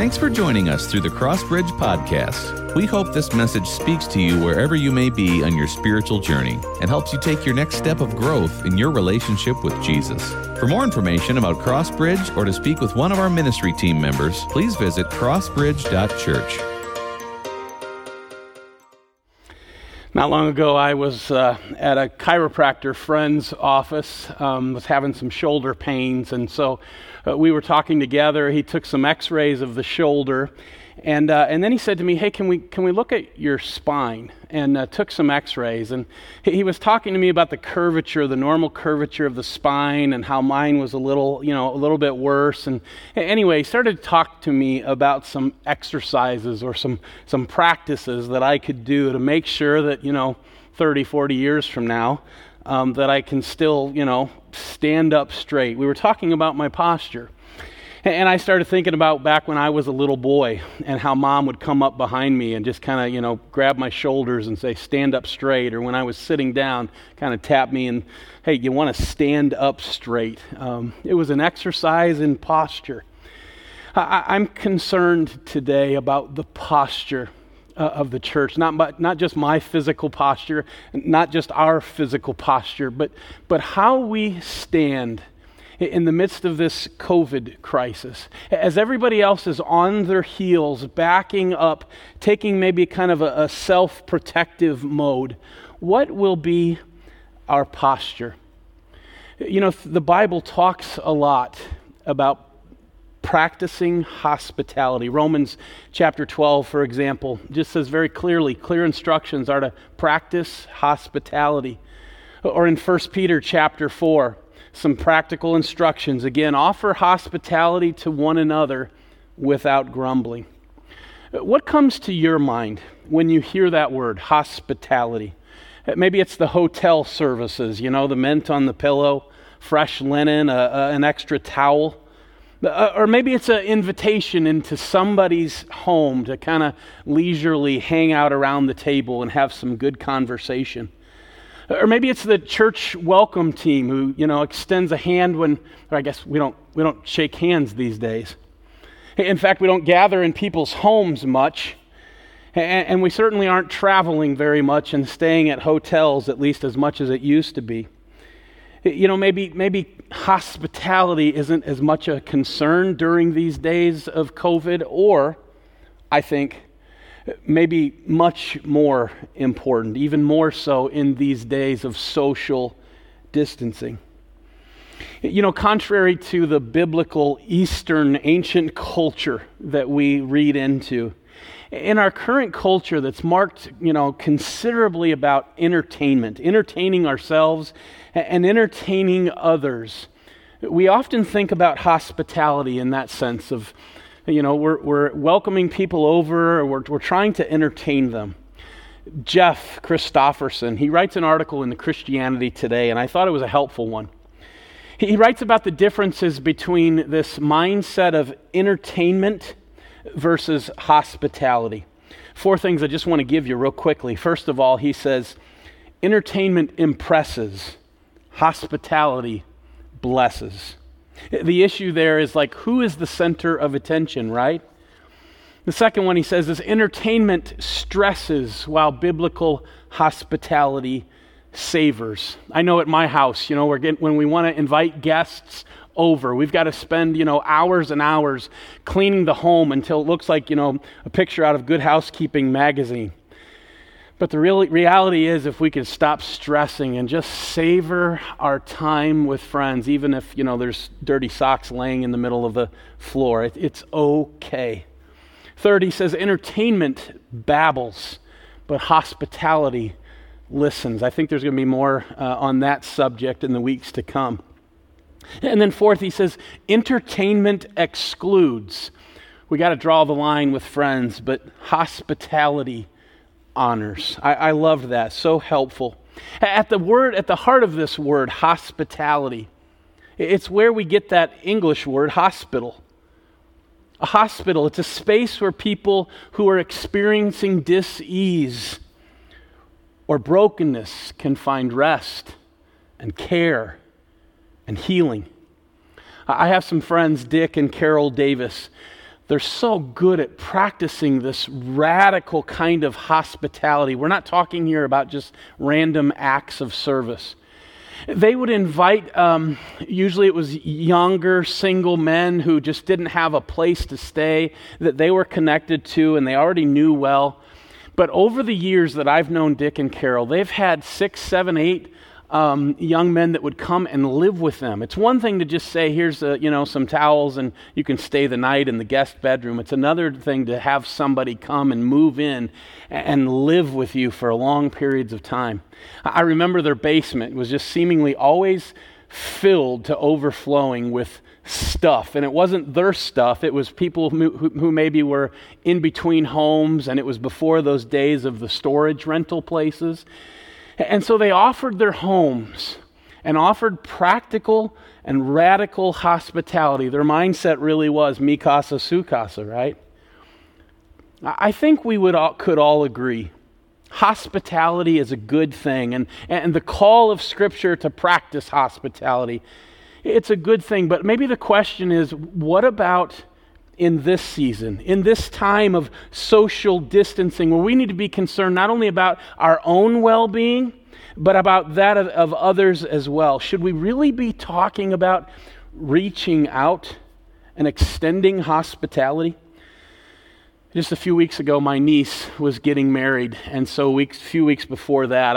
Thanks for joining us through the CrossBridge podcast. We hope this message speaks to you wherever you may be on your spiritual journey and helps you take your next step of growth in your relationship with Jesus. For more information about CrossBridge or to speak with one of our ministry team members, please visit crossbridge.church. Not long ago, I was at a chiropractor friend's office, was having some shoulder pains, and so we were talking together. He took some x-rays of the shoulder, and then he said to me, hey, can we look at your spine? And took some x-rays, and he was talking to me about the curvature, the normal curvature of the spine, and how mine was a little bit worse. And anyway, he started to talk to me about some exercises or some practices that I could do to make sure that, 30, 40 years from now, that I can still, stand up straight. We were talking about my posture. And I started thinking about back when I was a little boy and how Mom would come up behind me and just kind of, grab my shoulders and say, stand up straight. Or when I was sitting down, kind of tap me and, hey, you want to stand up straight. It was an exercise in posture. I'm concerned today about the posture of the church, not just my physical posture, not just our physical posture, but how we stand in the midst of this COVID crisis, as everybody else is on their heels, backing up, taking maybe kind of a self-protective mode. What will be our posture? The Bible talks a lot about practicing hospitality. Romans chapter 12, for example, just says very clearly, clear instructions are to practice hospitality. Or in 1 Peter chapter 4, some practical instructions. Again, offer hospitality to one another without grumbling. What comes to your mind when you hear that word, hospitality? Maybe it's the hotel services, the mint on the pillow, fresh linen, an extra towel. Or maybe it's an invitation into somebody's home to kind of leisurely hang out around the table and have some good conversation. Or maybe it's the church welcome team who, extends a hand when, or I guess we don't shake hands these days. In fact, we don't gather in people's homes much, and we certainly aren't traveling very much and staying at hotels at least as much as it used to be. Maybe hospitality isn't as much a concern during these days of COVID, or I think maybe much more important, even more so in these days of social distancing. Contrary to the biblical Eastern ancient culture that we read into, in our current culture that's marked, considerably about entertainment, entertaining ourselves and entertaining others, we often think about hospitality in that sense of, we're welcoming people over, or we're trying to entertain them. Jeff Christofferson, he writes an article in the Christianity Today, and I thought it was a helpful one. He writes about the differences between this mindset of entertainment versus hospitality. Four things I just want to give you real quickly. First of all, he says, entertainment impresses, hospitality blesses. The issue there is who is the center of attention, right? The second one he says is entertainment stresses while biblical hospitality savors. I know at my house, when we want to invite guests over, we've got to spend, hours and hours cleaning the home until it looks like, a picture out of Good Housekeeping magazine. But the real reality is, if we could stop stressing and just savor our time with friends, even if, there's dirty socks laying in the middle of the floor, it's okay. Third, he says, entertainment babbles, but hospitality listens. I think there's going to be more on that subject in the weeks to come. And then fourth, he says, entertainment excludes. We got to draw the line with friends, but hospitality honors. I loved that. So helpful. At the heart of this word, hospitality, it's where we get that English word, hospital. A hospital, it's a space where people who are experiencing dis-ease or brokenness can find rest and care and healing. I have some friends, Dick and Carol Davis. They're so good at practicing this radical kind of hospitality. We're not talking here about just random acts of service. They would invite, usually it was younger single men who just didn't have a place to stay that they were connected to and they already knew well. But over the years that I've known Dick and Carol, they've had 6, 7, 8 young men that would come and live with them. It's one thing to just say, here's some towels and you can stay the night in the guest bedroom. It's another thing to have somebody come and move in and live with you for long periods of time. I remember their basement was just seemingly always filled to overflowing with stuff. And it wasn't their stuff. It was people who maybe were in between homes, and it was before those days of the storage rental places. And so they offered their homes and offered practical and radical hospitality. Their mindset really was mi casa, su casa, right? I think we could all agree. Hospitality is a good thing. And the call of Scripture to practice hospitality, it's a good thing. But maybe the question is, what about in this season, in this time of social distancing, where we need to be concerned not only about our own well-being, but about that of others as well? Should we really be talking about reaching out and extending hospitality? Just a few weeks ago, my niece was getting married, and so a few weeks before that,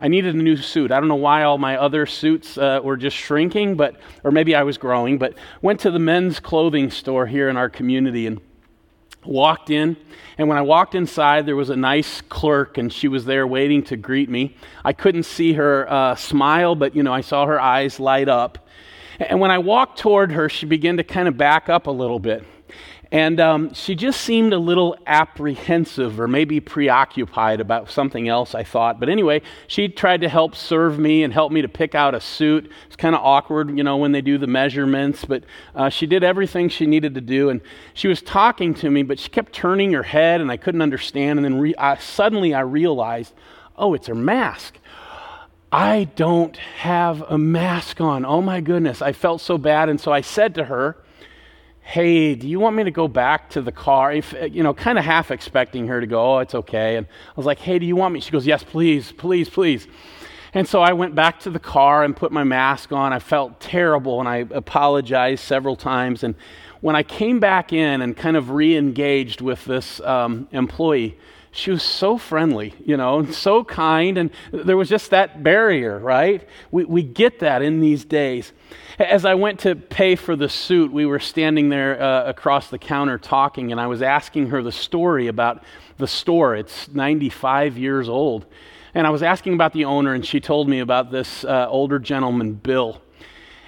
I needed a new suit. I don't know why all my other suits were just shrinking, or maybe I was growing, but went to the men's clothing store here in our community and walked in. And when I walked inside, there was a nice clerk, and she was there waiting to greet me. I couldn't see her smile, but I saw her eyes light up. And when I walked toward her, she began to kind of back up a little bit. And she just seemed a little apprehensive or maybe preoccupied about something else, I thought. But anyway, she tried to help serve me and help me to pick out a suit. It's kind of awkward, when they do the measurements. But she did everything she needed to do. And she was talking to me, but she kept turning her head, and I couldn't understand. And then suddenly I realized, oh, it's her mask. I don't have a mask on. Oh, my goodness. I felt so bad. And so I said to her, hey, do you want me to go back to the car? Kind of half expecting her to go, oh, it's okay. And I was like, hey, do you want me? She goes, yes, please, please, please. And so I went back to the car and put my mask on. I felt terrible, and I apologized several times. And when I came back in and kind of re-engaged with this employee, she was so friendly, so kind, and there was just that barrier, right? We get that in these days. As I went to pay for the suit, we were standing there across the counter talking, and I was asking her the story about the store. It's 95 years old. And I was asking about the owner, and she told me about this older gentleman, Bill.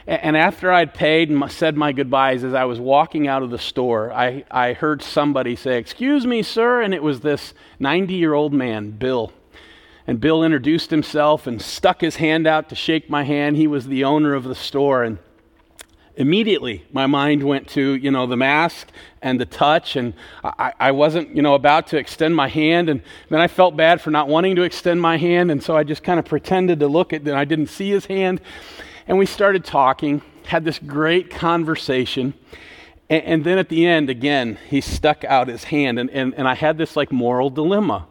And after I'd paid and said my goodbyes, as I was walking out of the store, I heard somebody say, excuse me, sir, and it was this 90-year-old man, Bill. And Bill introduced himself and stuck his hand out to shake my hand. He was the owner of the store, and immediately my mind went to, the mask and the touch, and I wasn't, about to extend my hand, and then I felt bad for not wanting to extend my hand, and so I just kind of pretended to look at it, and I didn't see his hand. And we started talking, had this great conversation, and then at the end, again, he stuck out his hand, and I had this moral dilemma.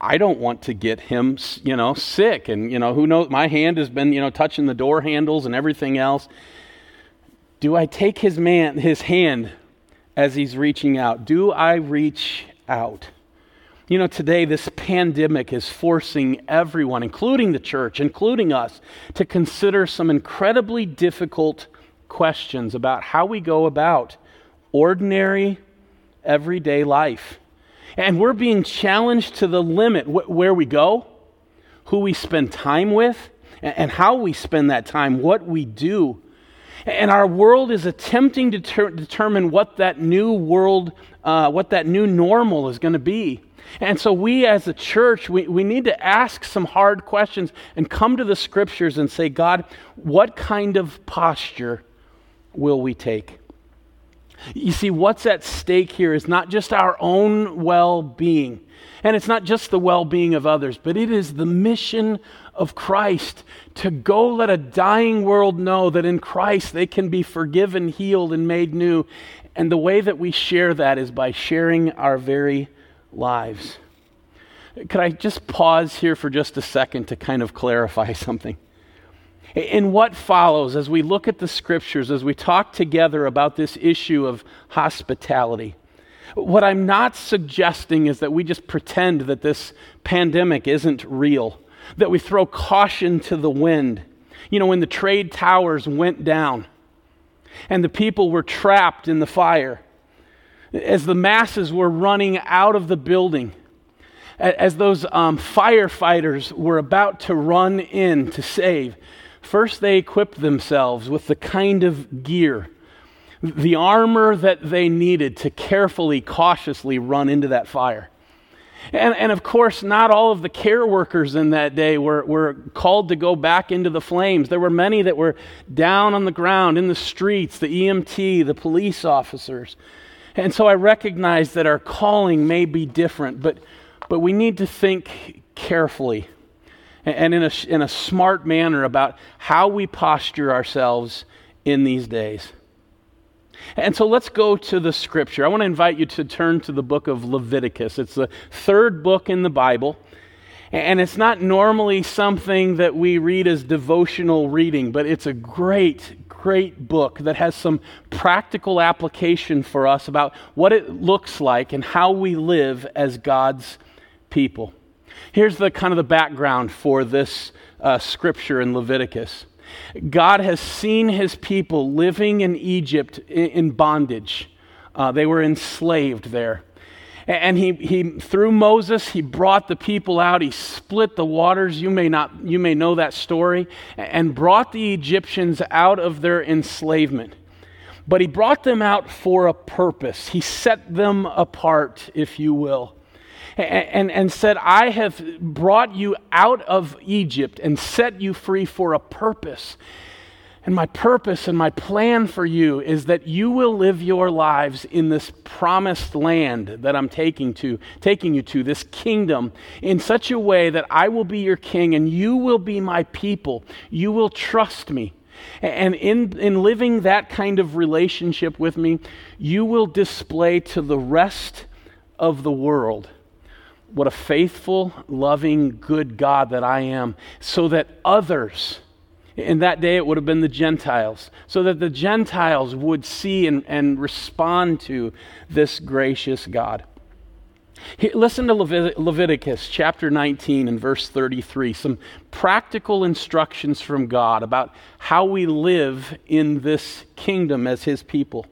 I don't want to get him, sick, and, who knows, my hand has been, touching the door handles and everything else. Do I take his hand as he's reaching out? Do I reach out? Today this pandemic is forcing everyone, including the church, including us, to consider some incredibly difficult questions about how we go about ordinary, everyday life. And we're being challenged to the limit where we go, who we spend time with, and how we spend that time, what we do. And our world is attempting to determine what that new world, what that new normal is going to be. And so we as a church, we need to ask some hard questions and come to the Scriptures and say, God, what kind of posture will we take? You see, what's at stake here is not just our own well-being, and it's not just the well-being of others, but it is the mission of Christ to go let a dying world know that in Christ they can be forgiven, healed, and made new. And the way that we share that is by sharing our very lives. Could I just pause here for just a second to kind of clarify something? In what follows, as we look at the scriptures, as we talk together about this issue of hospitality, what I'm not suggesting is that we just pretend that this pandemic isn't real, that we throw caution to the wind. You know, when the trade towers went down and the people were trapped in the fire, as the masses were running out of the building, as those firefighters were about to run in to save, first, they equipped themselves with the kind of gear, the armor that they needed to carefully, cautiously run into that fire. And of course, not all of the care workers in that day were called to go back into the flames. There were many that were down on the ground, in the streets, the EMT, the police officers. And so I recognize that our calling may be different, but we need to think carefully and in a smart manner about how we posture ourselves in these days. And so let's go to the scripture. I want to invite you to turn to the book of Leviticus. It's the third book in the Bible, and it's not normally something that we read as devotional reading, but it's a great book that has some practical application for us about what it looks like and how we live as God's people. Here's the kind of the background for this scripture in Leviticus. God has seen his people living in Egypt in bondage. They were enslaved there. And he through Moses, he brought the people out. He split the waters. You may know that story, and brought the Egyptians out of their enslavement. But he brought them out for a purpose. He set them apart, if you will. And said, I have brought you out of Egypt and set you free for a purpose. And my purpose and my plan for you is that you will live your lives in this promised land that I'm taking you to, this kingdom, in such a way that I will be your king and you will be my people. You will trust me. And in living that kind of relationship with me, you will display to the rest of the world what a faithful, loving, good God that I am, so that others, in that day it would have been the Gentiles, so that the Gentiles would see and respond to this gracious God. Listen to Leviticus chapter 19 and verse 33, some practical instructions from God about how we live in this kingdom as his people.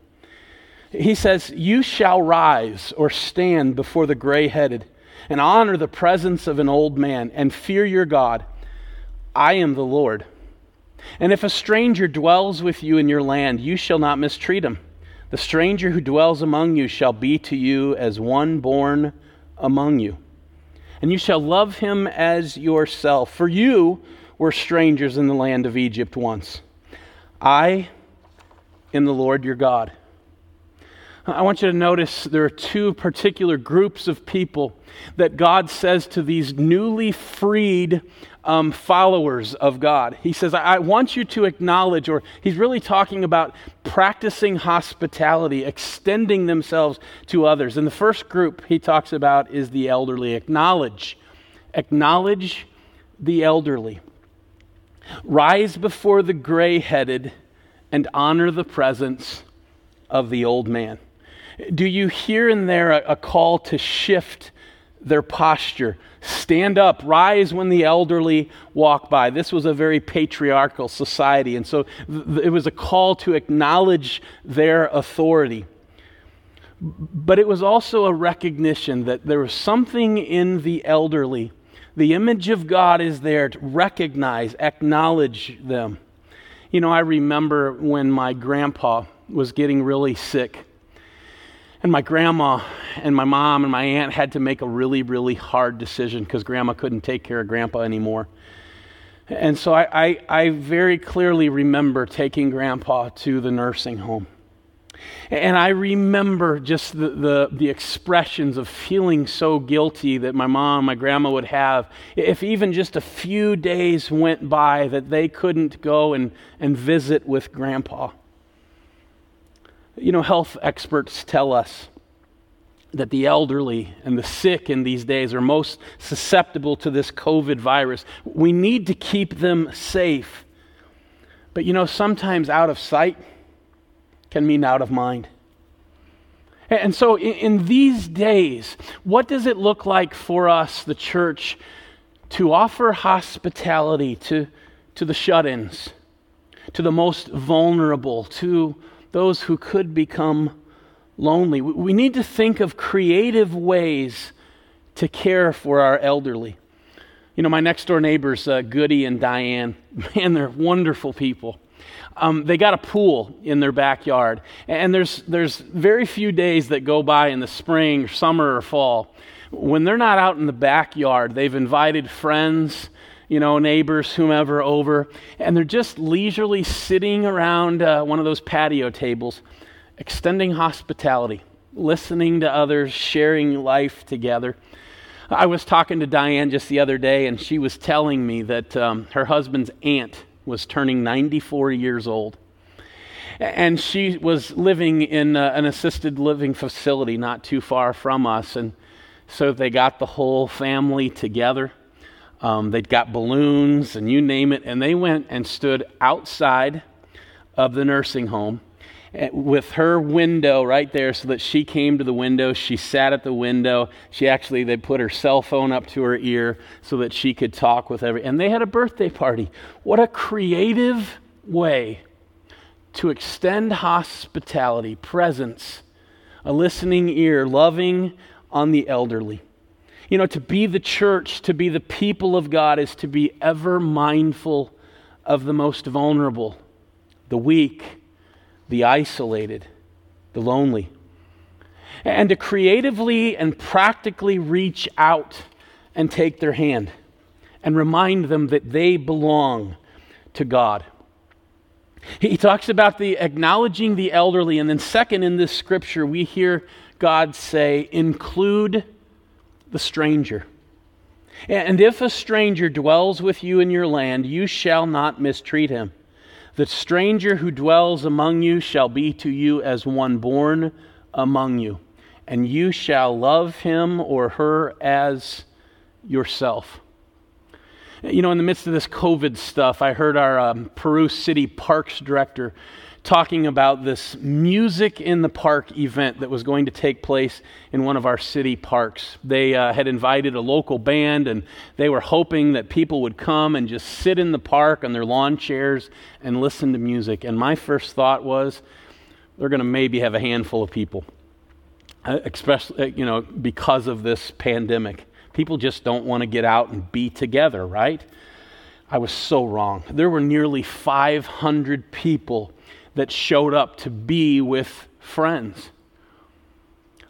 He says, you shall rise or stand before the gray-headed, and honor the presence of an old man, and fear your God. I am the Lord. And if a stranger dwells with you in your land, you shall not mistreat him. The stranger who dwells among you shall be to you as one born among you. And you shall love him as yourself, for you were strangers in the land of Egypt once. I am the Lord your God. I want you to notice there are two particular groups of people that God says to these newly freed followers of God. He says, I want you to acknowledge, or he's really talking about practicing hospitality, extending themselves to others. And the first group he talks about is the elderly. Acknowledge the elderly. Rise before the gray-headed and honor the presence of the old man. Do you hear in there a call to shift their posture? Stand up, rise when the elderly walk by. This was a very patriarchal society, and so it was a call to acknowledge their authority. But it was also a recognition that there was something in the elderly. The image of God is there to recognize, acknowledge them. You know, I remember when my grandpa was getting really sick, and my grandma and my mom and my aunt had to make a really hard decision because grandma couldn't take care of grandpa anymore. And so I very clearly remember taking grandpa to the nursing home, And I remember just the expressions of feeling so guilty that my mom, my grandma would have, if even just a few days went by that they couldn't go and visit with Grandpa. You know, health experts tell us that the elderly and the sick in these days are most susceptible to this COVID virus. We need to keep them safe. But you know, sometimes out of sight can mean out of mind. And so in these days, what does it look like for us, the church, to offer hospitality to the shut-ins, to the most vulnerable, to those who could become lonely? We need to think of creative ways to care for our elderly. You know, my next-door neighbors, Goody and Diane, man, they're wonderful people. They got a pool in their backyard, and there's very few days that go by in the spring, summer, or fall when they're not out in the backyard. They've invited friends, you know, neighbors, whomever over, and they're just leisurely sitting around one of those patio tables, extending hospitality, listening to others, sharing life together. I was talking to Diane just the other day, and she was telling me that her husband's aunt was turning 94 years old. And she was living in an assisted living facility not too far from us. And so they got the whole family together. They'd got balloons and you name it. And they went and stood outside of the nursing home with her window right there so that she came to the window. She sat at the window. They put her cell phone up to her ear so that she could talk with everyone. And they had a birthday party. What a creative way to extend hospitality, presence, a listening ear, loving on the elderly. You know, to be the church, to be the people of God is to be ever mindful of the most vulnerable, the weak, the isolated, the lonely, and to creatively and practically reach out and take their hand and remind them that they belong to God. He talks about the acknowledging the elderly, and then second in this scripture, we hear God say, include the stranger. And if a stranger dwells with you in your land, you shall not mistreat him. The stranger who dwells among you shall be to you as one born among you, and you shall love him or her as yourself. You know, in the midst of this COVID stuff, I heard our Peru City Parks director talking about this Music in the Park event that was going to take place in one of our city parks. They had invited a local band, and they were hoping that people would come and just sit in the park on their lawn chairs and listen to music. And my first thought was, they're going to maybe have a handful of people, especially, you know, because of this pandemic. People just don't want to get out and be together, right? I was so wrong. There were nearly 500 people that showed up to be with friends.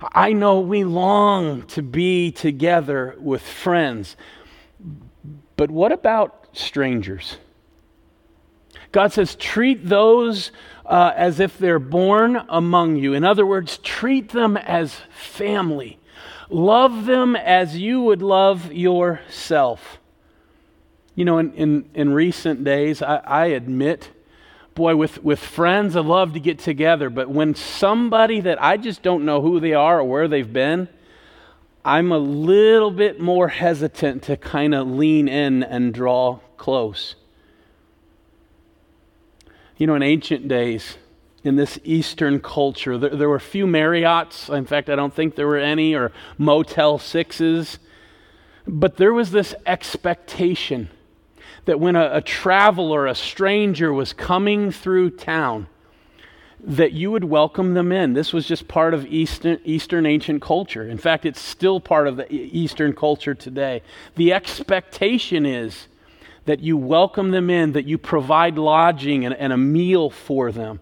I know we long to be together with friends, but what about strangers? God says, treat those as if they're born among you. In other words, treat them as family. Love them as you would love yourself. You know, in recent days, I admit, boy, with friends, I love to get together, but when somebody that I just don't know who they are or where they've been, I'm a little bit more hesitant to kind of lean in and draw close. You know, in ancient days, in this Eastern culture, there were few Marriotts. In fact, I don't think there were any, or Motel 6s. But there was this expectation that when a traveler, a stranger was coming through town, that you would welcome them in. This was just part of Eastern ancient culture. In fact, it's still part of the Eastern culture today. The expectation is that you welcome them in, that you provide lodging and a meal for them.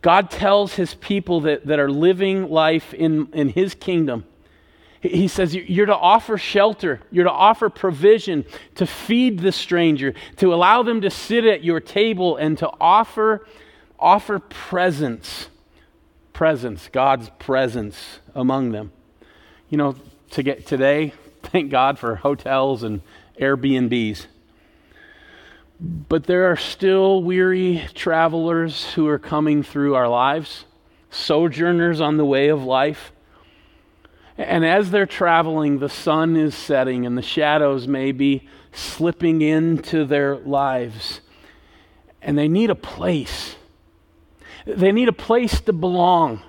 God tells his people that are living life in his kingdom, he says, you're to offer shelter, you're to offer provision, to feed the stranger, to allow them to sit at your table, and to offer presence, presence, God's presence among them. You know, to get today, thank God for hotels and Airbnbs. But there are still weary travelers who are coming through our lives, sojourners on the way of life. And as they're traveling, the sun is setting and the shadows may be slipping into their lives. And they need a place. They need a place to belong.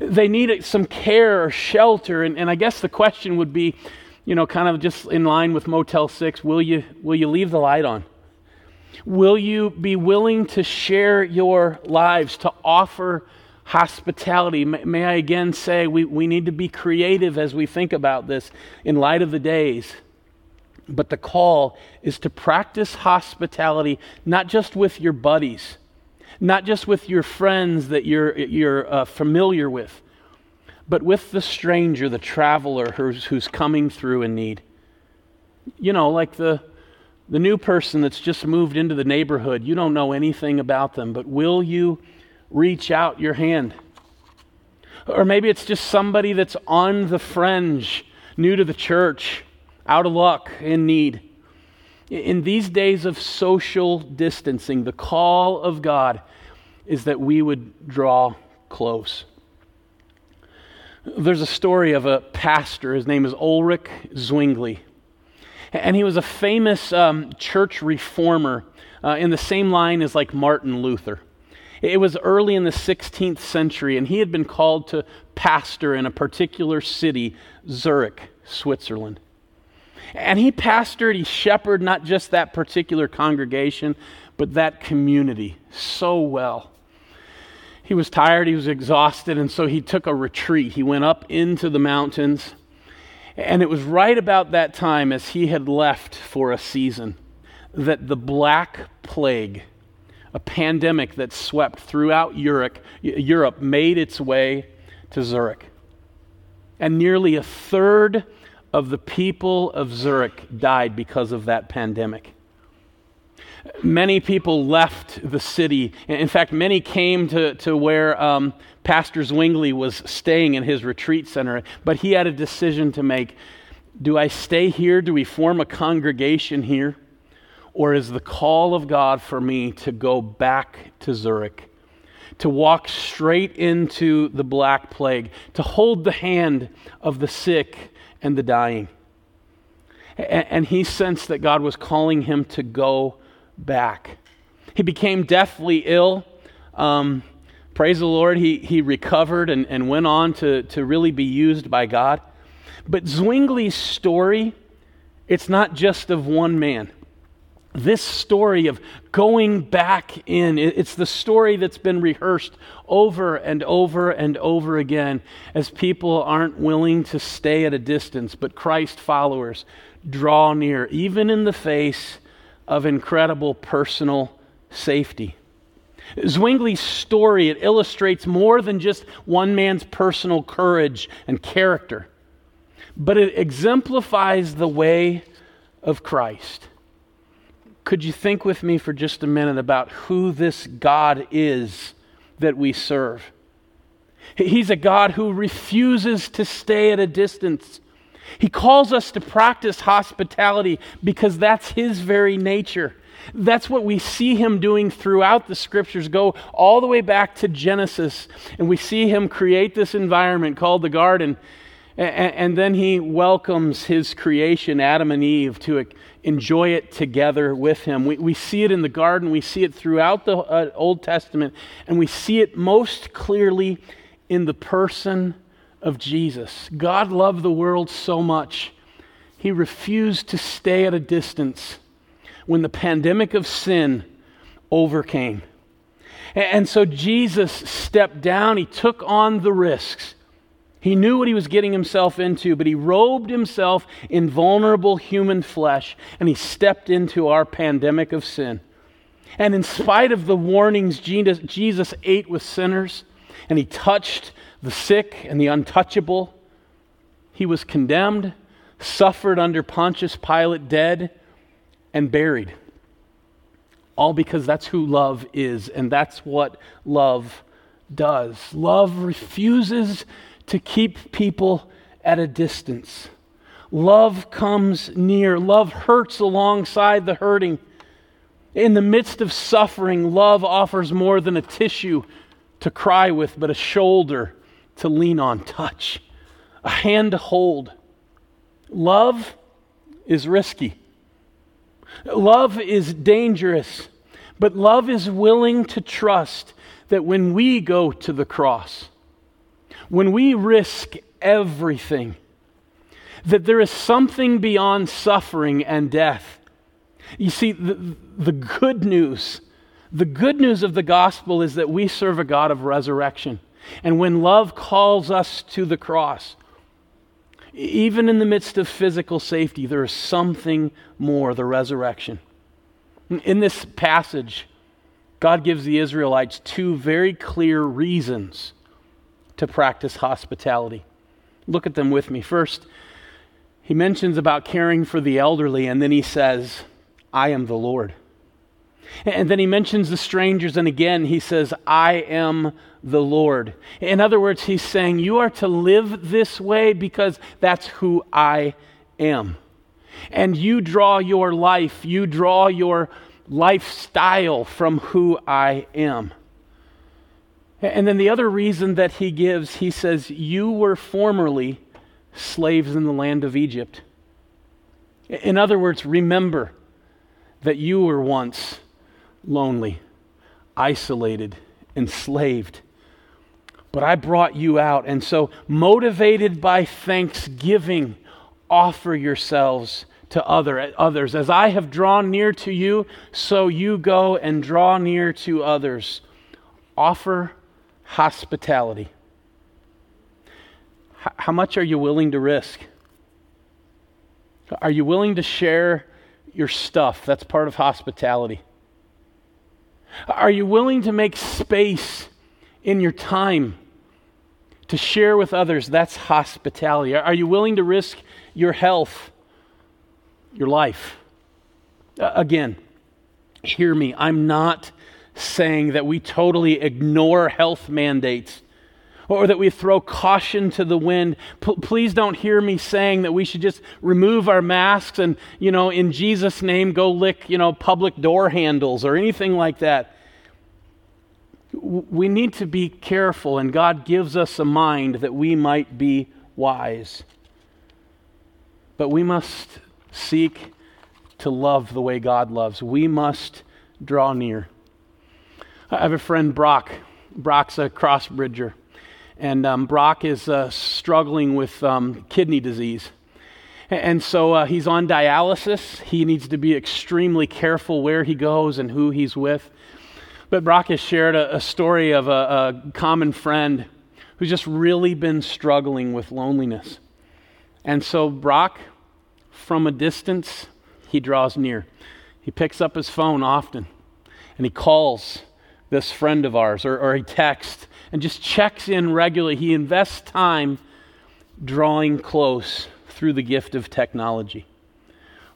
They need some care or shelter. And I guess the question would be, you know, kind of just in line with Motel 6, will you leave the light on? Will you be willing to share your lives, to offer hospitality? May I again say we need to be creative as we think about this in light of the days. But the call is to practice hospitality, not just with your buddies, not just with your friends that you're familiar with, but with the stranger, the traveler who's coming through in need. You know, like the new person that's just moved into the neighborhood. You don't know anything about them, but will you reach out your hand? Or maybe it's just somebody that's on the fringe, new to the church, out of luck, in need. In these days of social distancing, the call of God is that we would draw close. There's a story of a pastor. His name is Ulrich Zwingli. And he was a famous church reformer in the same line as like Martin Luther. It was early in the 16th century, and he had been called to pastor in a particular city, Zurich, Switzerland. And he pastored, he shepherded not just that particular congregation, but that community so well. He was tired, he was exhausted, and so he took a retreat. He went up into the mountains. And it was right about that time, as he had left for a season, that the Black Plague, a pandemic that swept throughout Europe, made its way to Zurich. And nearly a third of the people of Zurich died because of that pandemic. Many people left the city. In fact, many came to where Pastor Zwingli was staying in his retreat center, but he had a decision to make. Do I stay here? Do we form a congregation here? Or is the call of God for me to go back to Zurich, to walk straight into the Black Plague, to hold the hand of the sick and the dying? And he sensed that God was calling him to go back. He became deathly ill. Praise the Lord, he recovered and went on to really be used by God. But Zwingli's story, it's not just of one man. This story of going back in, it's the story that's been rehearsed over and over and over again as people aren't willing to stay at a distance, but Christ followers draw near, even in the face of incredible personal safety. Zwingli's story, it illustrates more than just one man's personal courage and character, but it exemplifies the way of Christ. Could you think with me for just a minute about who this God is that we serve? He's a God who refuses to stay at a distance. He calls us to practice hospitality because that's His very nature. That's what we see Him doing throughout the Scriptures. Go all the way back to Genesis, and we see Him create this environment called the garden, and then He welcomes His creation, Adam and Eve, to enjoy it together with Him. We see it in the garden, we see it throughout the Old Testament, and we see it most clearly in the person of Jesus. God loved the world so much, He refused to stay at a distance when the pandemic of sin overcame. And so Jesus stepped down, He took on the risks. He knew what He was getting Himself into, but He robed Himself in vulnerable human flesh, and He stepped into our pandemic of sin. And in spite of the warnings, Jesus ate with sinners, and He touched the sick and the untouchable. He was condemned, suffered under Pontius Pilate, dead, and buried. All because that's who love is, and that's what love does. Love refuses to keep people at a distance. Love comes near. Love hurts alongside the hurting. In the midst of suffering, love offers more than a tissue to cry with, but a shoulder to lean on, touch, a hand to hold. Love is risky. Love is dangerous, but love is willing to trust that when we go to the cross, when we risk everything, that there is something beyond suffering and death. You see, the good news of the gospel is that we serve a God of resurrection. And when love calls us to the cross, even in the midst of physical safety, there is something more, the resurrection. In this passage, God gives the Israelites two very clear reasons to practice hospitality. Look at them with me. First, he mentions about caring for the elderly, and then he says, I am the Lord. And then he mentions the strangers, and again he says, I am the Lord. In other words, he's saying, you are to live this way because that's who I am. And you draw your life, you draw your lifestyle from who I am. And then the other reason that he gives, he says, you were formerly slaves in the land of Egypt. In other words, remember that you were once lonely, isolated, enslaved. But I brought you out. And so, motivated by thanksgiving, offer yourselves to others. As I have drawn near to you, so you go and draw near to others. Offer hospitality. How much are you willing to risk? Are you willing to share your stuff? That's part of hospitality. Are you willing to make space in your time to share with others? That's hospitality. Are you willing to risk your health, your life? Again, hear me. I'm not saying that we totally ignore health mandates or that we throw caution to the wind. Please don't hear me saying that we should just remove our masks and, in Jesus' name, go lick, public door handles or anything like that. We need to be careful, and God gives us a mind that we might be wise. But we must seek to love the way God loves. We must draw near. I have a friend, Brock. Brock's a CrossBridger. And Brock is struggling with kidney disease. And so he's on dialysis. He needs to be extremely careful where he goes and who he's with. But Brock has shared a story of a common friend who's just really been struggling with loneliness. And so Brock, from a distance, he draws near. He picks up his phone often, and he calls this friend of ours, or he texts, and just checks in regularly. He invests time drawing close through the gift of technology.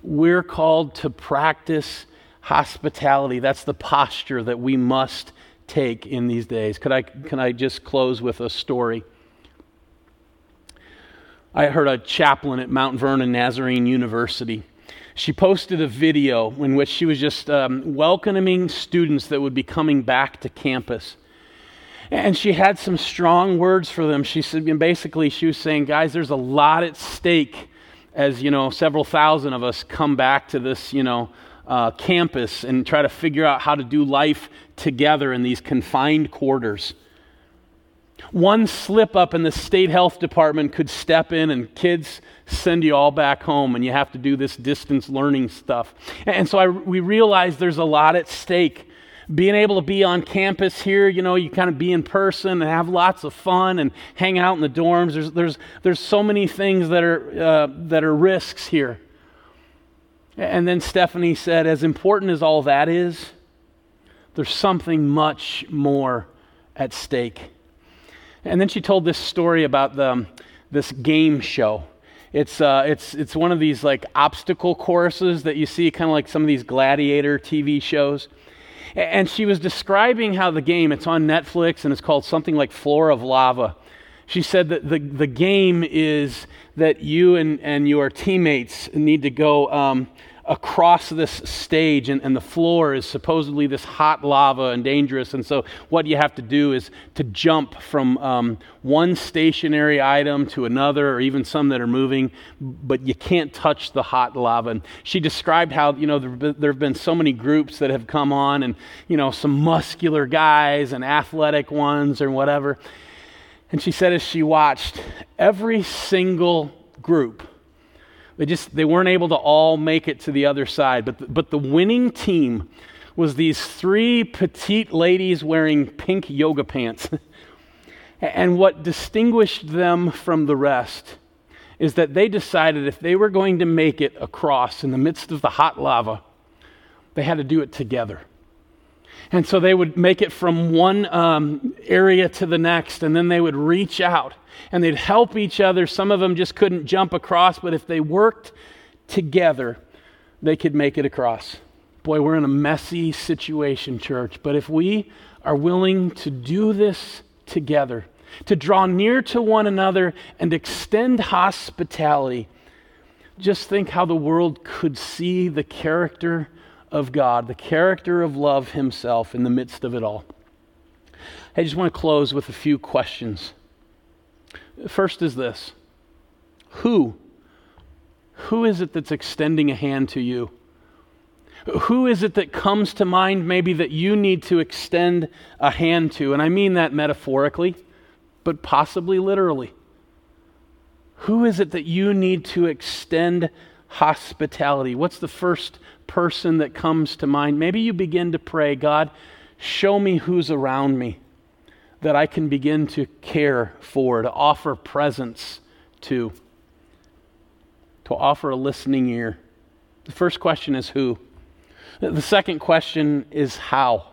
We're called to practice hospitality. That's the posture that we must take in these days. Can I just close with a story? I heard a chaplain at Mount Vernon Nazarene University. She posted a video in which she was just welcoming students that would be coming back to campus. And she had some strong words for them. She said, and basically she was saying, guys, there's a lot at stake as, several thousand of us come back to this, campus and try to figure out how to do life together in these confined quarters. One slip up in the state health department could step in and kids send you all back home and you have to do this distance learning stuff. And so we realized there's a lot at stake. Being able to be on campus here, you kind of be in person and have lots of fun and hang out in the dorms. There's so many things that are risks here. And then Stephanie said, as important as all that is, there's something much more at stake. And then she told this story about this game show. It's one of these like obstacle courses that you see, kind of like some of these gladiator TV shows. And she was describing how the game, it's on Netflix and it's called something like Floor of Lava. She said that the game is that you and your teammates need to go across this stage, and the floor is supposedly this hot lava and dangerous, and so what you have to do is to jump from one stationary item to another, or even some that are moving, but you can't touch the hot lava. And she described how, you know, there have been so many groups that have come on, and, you know, some muscular guys and athletic ones or whatever, and she said as she watched, every single group, They weren't able to all make it to the other side. But the winning team was these three petite ladies wearing pink yoga pants. And what distinguished them from the rest is that they decided if they were going to make it across in the midst of the hot lava, they had to do it together. And so they would make it from one area to the next, and then they would reach out and they'd help each other. Some of them just couldn't jump across, but if they worked together, they could make it across. Boy, we're in a messy situation, church, but if we are willing to do this together, to draw near to one another and extend hospitality, just think how the world could see the character of God, the character of love himself in the midst of it all. I just want to close with a few questions. First is this: Who is it that's extending a hand to you? Who is it that comes to mind maybe that you need to extend a hand to? And I mean that metaphorically, but possibly literally. Who is it that you need to extend hospitality? What's the first person that comes to mind? Maybe you begin to pray, God, show me who's around me that I can begin to care for, to offer presence to offer a listening ear. The first question is who. The second question is how.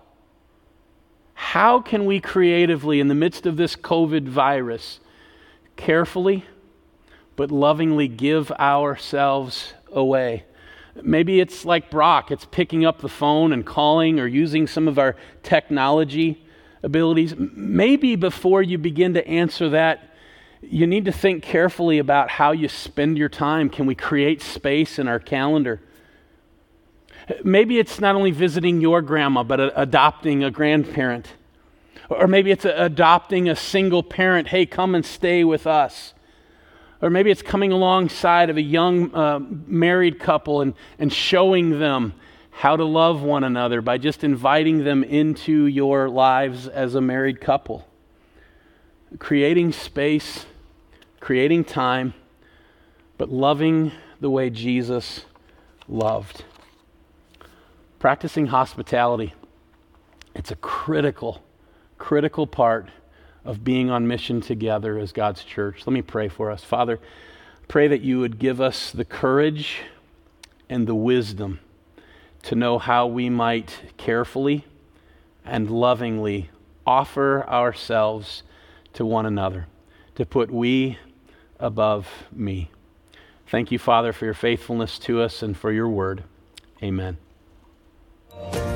How can we creatively, in the midst of this COVID virus, carefully but lovingly give ourselves away? Maybe it's like Brock, it's picking up the phone and calling or using some of our technology abilities. Maybe before you begin to answer that, you need to think carefully about how you spend your time. Can we create space in our calendar? Maybe it's not only visiting your grandma, but adopting a grandparent. Or maybe it's adopting a single parent. Hey, come and stay with us. Or maybe it's coming alongside of a young married couple and showing them how to love one another by just inviting them into your lives as a married couple. Creating space, creating time, but loving the way Jesus loved. Practicing hospitality. It's a critical part of being on mission together as God's church. Let me pray for us. Father, pray that you would give us the courage and the wisdom to know how we might carefully and lovingly offer ourselves to one another, to put we above me. Thank you, Father, for your faithfulness to us and for your word. Amen.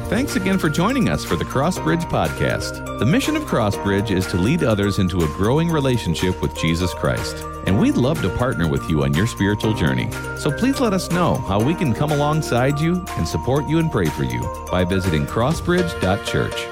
Thanks again for joining us for the CrossBridge Podcast. The mission of CrossBridge is to lead others into a growing relationship with Jesus Christ, and we'd love to partner with you on your spiritual journey. So please let us know how we can come alongside you and support you and pray for you by visiting crossbridge.church.